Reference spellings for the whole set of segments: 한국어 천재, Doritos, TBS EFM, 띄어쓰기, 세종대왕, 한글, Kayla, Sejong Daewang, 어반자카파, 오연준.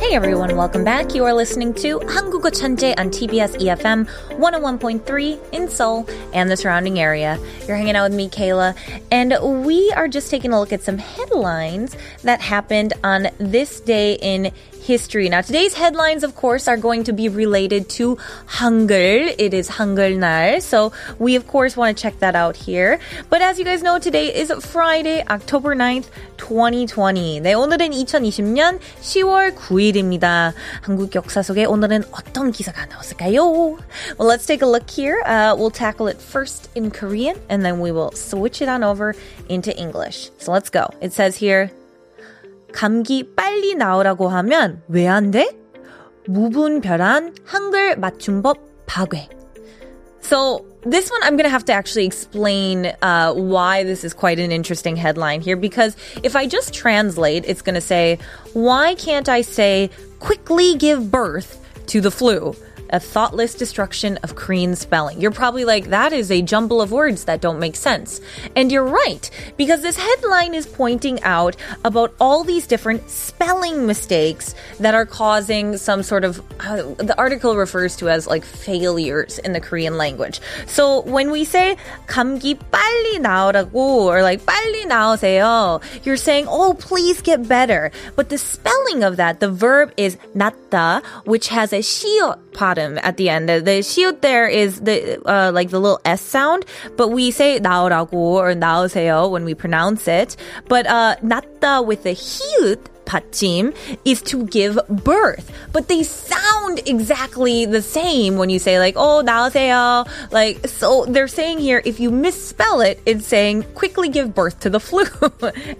Hey everyone, welcome back. You are listening to 한국어 천재 on TBS EFM 101.3 in Seoul and the surrounding area. You're hanging out with me, Kayla, and we are just taking a look at some headlines that happened on this day in history. Now, today's headlines, of course, are going to be related to 한글. It is 한글 날, so we, of course, want to check that out here. But as you guys know, today is Friday, October 9th, 2020. 네, 오늘은 2020년 10월 9일입니다. 한국 역사 속에 오늘은 어떤 기사가 나왔을까요? Well, let's take a look here. We'll tackle it first in Korean, and then we will switch it on over into English. So let's go. It says here, 감기 빨리 나으라고 하면 왜 안 돼? 무분별한 한글 맞춤법 파괴. So this one, I'm going to have to actually explain why this is quite an interesting headline here, because if I just translate, it's going to say, why can't I say quickly give birth to the flu? A thoughtless destruction of Korean spelling. You're probably like, that is a jumble of words that don't make sense. And you're right, because this headline is pointing out about all these different spelling mistakes that are causing some sort of, the article refers to as like failures in the Korean language. So when we say, 감기 빨리 나오라고, or like, 빨리 나오세요, you're saying, oh, please get better. But the spelling of that, the verb is 낫다, which has a 시옷 pattern at the end. The 시옷 there is the like the little S sound, but we say 나오라고 or 나오세요 when we pronounce it. But 낫다 with the 히읗 받침 is to give birth. But they sound exactly the same when you say like, oh, 나오세요. Like, so they're saying here, if you misspell it, it's saying quickly give birth to the flu.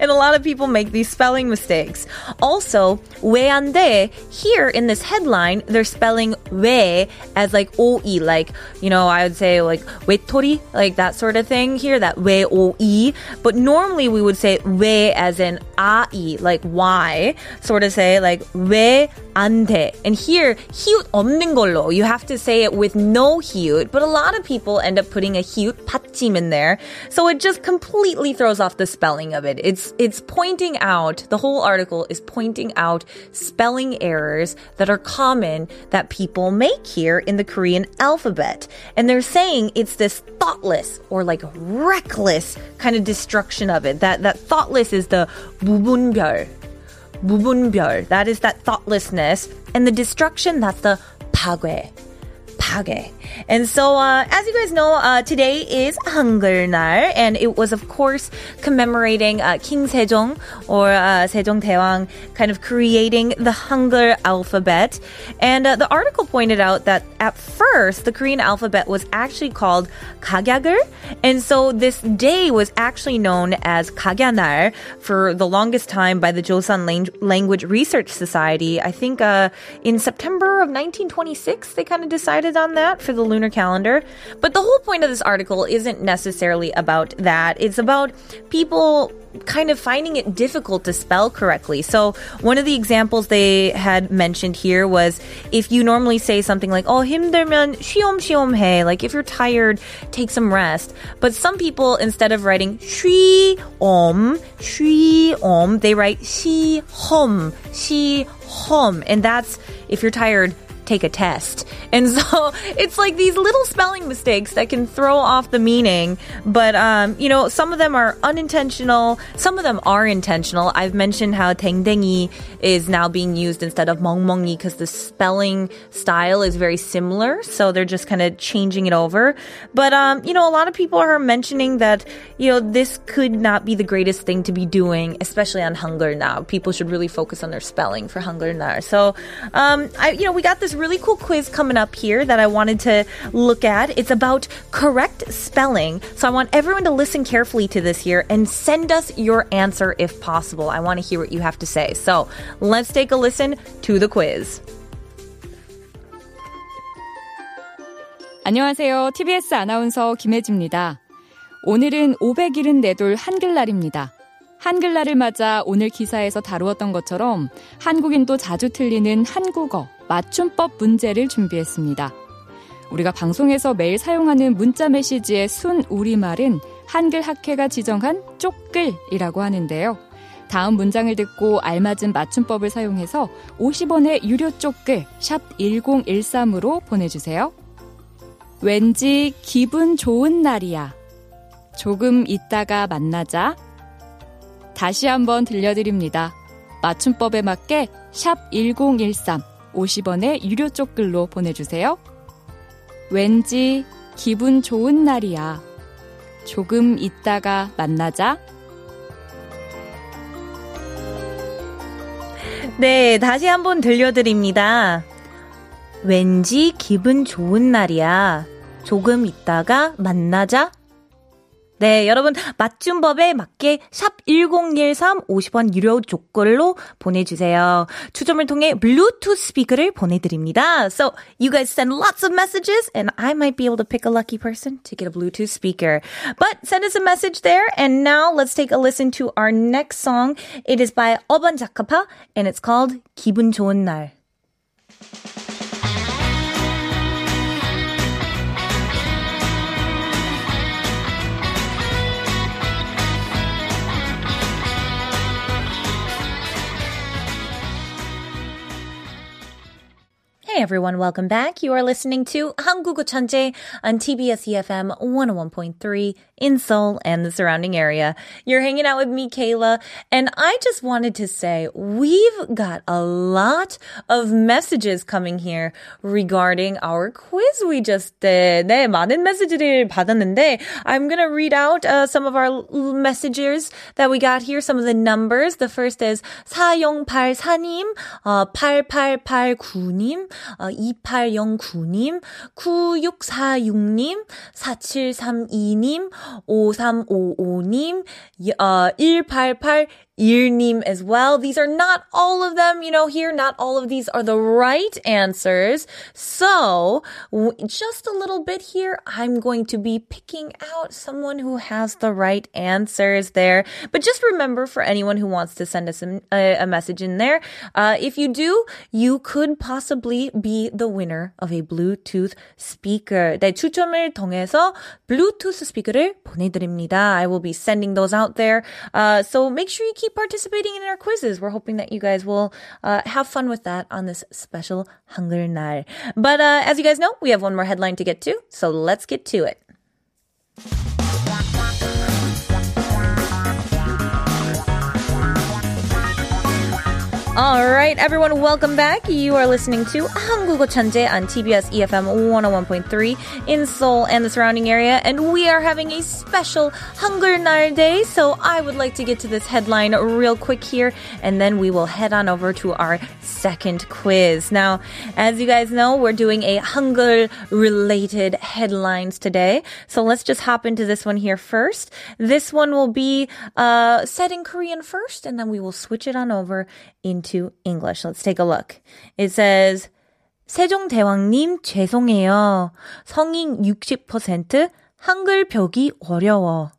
And a lot of people make these spelling mistakes. Also, 왜 안 돼? Here in this headline, they're spelling 왜 as like OE, like, you know, I would say like 외톨이, like that sort of thing here, that 왜 OE. But normally we would say 왜 as in AE, like why. Sort of say like 왜 안 돼, and here 히읗 없는 걸로 you have to say it with no 히읗, but a lot of people end up putting a 히읗 받침 in there, so it just completely throws off the spelling of it. It's pointing out, the whole article is pointing out spelling errors that are common that people make here in the Korean alphabet, and they're saying it's this thoughtless or like reckless kind of destruction of it. That thoughtless is the 무분별. That is that thoughtlessness. And the destruction, that's the 파괴. And so, as you guys know, today is 한글 날, and it was, of course, commemorating King Sejong or Sejong Daewang kind of creating the Hangul alphabet. And the article pointed out that at first, the Korean alphabet was actually called 가격을, and so this day was actually known as 가격날 for the longest time by the Joseon Language Research Society. I think in September of 1926, they kind of decided on that for the lunar calendar. But the whole point of this article isn't necessarily about that. It's about people kind of finding it difficult to spell correctly. So one of the examples they had mentioned here was if you normally say something like, oh, 힘들면 쉬엄쉬엄해, like if you're tired, take some rest. But some people, instead of writing 쉬엄, they write 시험, and that's if you're tired, take a test. And so it's like these little spelling mistakes that can throw off the meaning. But, you know, some of them are unintentional. Some of them are intentional. I've mentioned how 댕댕이 is now being used instead of 멍멍이 because the spelling style is very similar. So they're just kind of changing it over. But, you know, a lot of people are mentioning that, you know, this could not be the greatest thing to be doing, especially on 한글 날. People should really focus on their spelling for 한글 날. So, you know, we got this really cool quiz coming up here that I wanted to look at. It's about correct spelling. So I want everyone to listen carefully to this here and send us your answer if possible. I want to hear what you have to say. So let's take a listen to the quiz. 안녕하세요. TBS 아나운서 김혜지입니다. 오늘은 574 한글날입니다. 한글날을 맞아 오늘 기사에서 다루었던 것처럼 한국인도 자주 틀리는 한국어 맞춤법 문제를 준비했습니다. 우리가 방송에서 매일 사용하는 문자 메시지의 순 우리말은 한글 학회가 지정한 쪽글이라고 하는데요. 다음 문장을 듣고 알맞은 맞춤법을 사용해서 50원의 유료 쪽글 샵 1013으로 보내주세요. 왠지 기분 좋은 날이야. 조금 있다가 만나자. 다시 한번 들려드립니다. 맞춤법에 맞게 샵 1013 50원의 유료 쪽글로 보내주세요. 왠지 기분 좋은 날이야. 조금 있다가 만나자. 네, 다시 한번 들려드립니다. 왠지 기분 좋은 날이야. 조금 있다가 만나자. 네, 여러분 맞춤법에 맞게 샵 1013 50원 유료 쪽글로 보내주세요. 추첨을 통해 블루투스 스피커를 보내드립니다. So you guys send lots of messages and I might be able to pick a lucky person to get a Bluetooth speaker. But send us a message there. And now let's take a listen to our next song. It is by 어반자카파 and it's called 기분 좋은 날. Hey everyone, welcome back. You are listening to 한국어 천재 on TBS EFM 101.3 in Seoul and the surrounding area. You're hanging out with me, Kayla, and I just wanted to say we've got a lot of messages coming here regarding our quiz we just did. 네, 많은 메시지를 받았는데 I'm going to read out some of our messages that we got here, some of the numbers. The first is 4084님, 8889님, 2809님, 9646님, 4732님, 5355님, 1881님 as well. These are not all of them, you know, here. Not all of these are the right answers. So, just a little bit here, I'm going to be picking out someone who has the right answers there. But just remember, for anyone who wants to send us a message in there, if you do, you could possibly be the winner of a Bluetooth speaker. 네, 추첨을 통해서 Bluetooth speaker를 보내드립니다. I will be sending those out there. So make sure you keep participating in our quizzes. We're hoping that you guys will have fun with that on this special 한글 날. But as you guys know, we have one more headline to get to, so let's get to it. All right, everyone, welcome back. You are listening to 한국어 천재 on TBS EFM 101.3 in Seoul and the surrounding area. And we are having a special 한글 날 day. So I would like to get to this headline real quick here. And then we will head on over to our second quiz. Now, as you guys know, we're doing a 한글-related headlines today. So let's just hop into this one here first. This one will be said in Korean first, and then we will switch it on over into English. Let's take a look. It says, 세종 대왕님 죄송해요. 성인 60% 한글 벽이 어려워.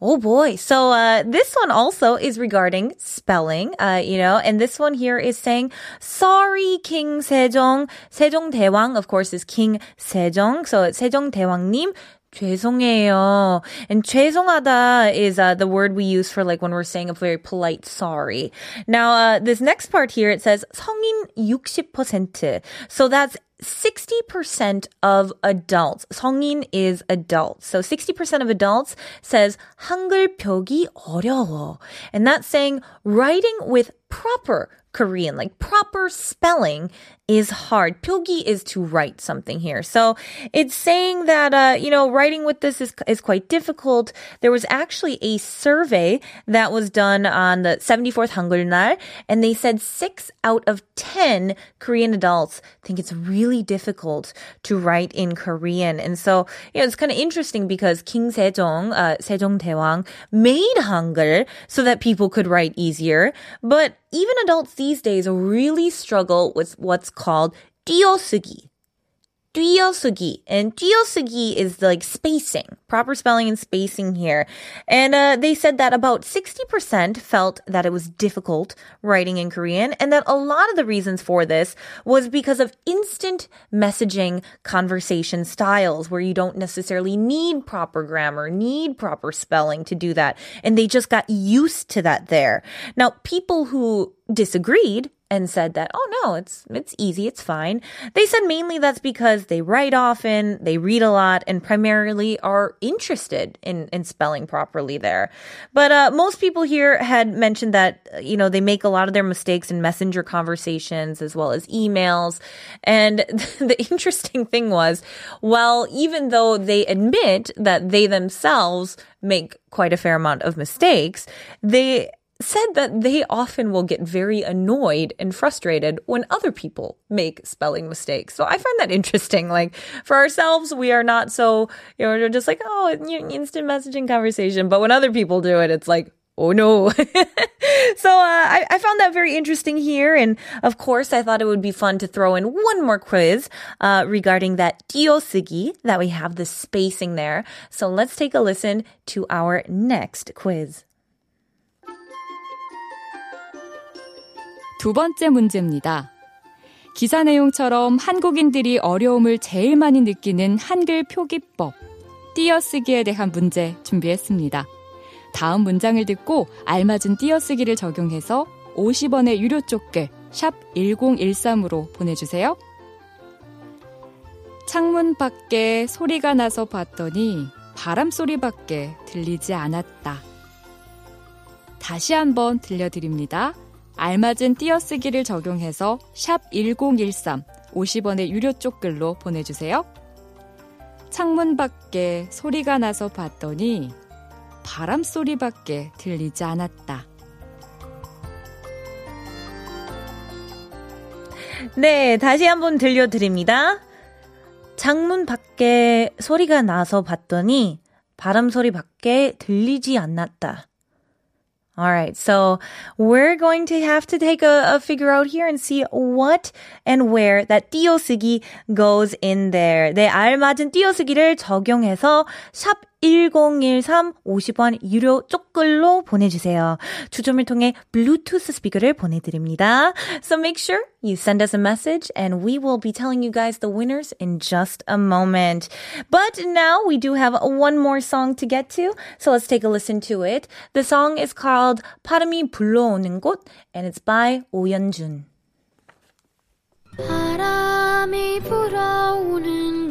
Oh boy. So this one also is regarding spelling, you know, and this one here is saying, sorry, King Sejong. 세종 대왕, of course, is King Sejong. So it's 세종 대왕님 죄송해요. And 죄송하다 is the word we use for like when we're saying a very polite sorry. Now, this next part here, it says 성인 60%. So that's 60% of adults. 성인 is adults. So 60% of adults says 한글 벽이 어려워. And that's saying writing with proper Korean, like proper spelling is hard. 벽이 is to write something here. So it's saying that, you know, writing with this is quite difficult. There was actually a survey that was done on the 74th 한글 날, and they said 6 out of 10 Korean adults think it's really difficult to write in Korean. And so, you know, it's kind of interesting because King Sejong, Sejong Daewang made 한글 so that people could write easier. But even adults these days really struggle with what's called 띄어쓰기. 띄어쓰기. And 띄어쓰기 is like spacing. Proper spelling and spacing here. And they said that about 60% felt that it was difficult writing in Korean and that a lot of the reasons for this was because of instant messaging conversation styles where you don't necessarily need proper grammar, need proper spelling to do that. And they just got used to that there. Now, people who disagreed and said that, oh no, it's easy, it's fine. They said mainly that's because they write often, they read a lot, and primarily are interested in spelling properly there. But most people here had mentioned that, you know, they make a lot of their mistakes in messenger conversations as well as emails. And the interesting thing was, well, even though they admit that they themselves make quite a fair amount of mistakes, they said that they often will get very annoyed and frustrated when other people make spelling mistakes. So I find that interesting. Like for ourselves, we are not so, you know, we're just like, oh, instant messaging conversation. But when other people do it, it's like, oh no. So I found that very interesting here. And of course, I thought it would be fun to throw in one more quiz regarding that 띄어쓰기, that we have the spacing there. So let's take a listen to our next quiz. 두 번째 문제입니다. 기사 내용처럼 한국인들이 어려움을 제일 많이 느끼는 한글 표기법, 띄어쓰기에 대한 문제 준비했습니다. 다음 문장을 듣고 알맞은 띄어쓰기를 적용해서 50원의 유료 쪽글 샵 1013으로 보내주세요. 창문 밖에 소리가 나서 봤더니 바람소리밖에 들리지 않았다. 다시 한번 들려드립니다. 알맞은 띄어쓰기를 적용해서 샵 1013, 50원의 유료 쪽글로 보내주세요. 창문 밖에 소리가 나서 봤더니 바람소리밖에 들리지 않았다. 네, 다시 한번 들려드립니다. 창문 밖에 소리가 나서 봤더니 바람소리밖에 들리지 않았다. All right, so we're going to have to take a figure out here and see what and where that 띄어쓰기 goes in there. 네, 알맞은 띄어쓰기를 적용해서 샵 1013 50원 유료 쪽글로 보내주세요. 추첨을 통해 블루투스 스피커를 보내드립니다. So make sure you send us a message and we will be telling you guys the winners in just a moment. But now we do have one more song to get to. So let's take a listen to it. The song is called 바람이 불러오는 곳 and it's by 오연준. 바람이 불어오는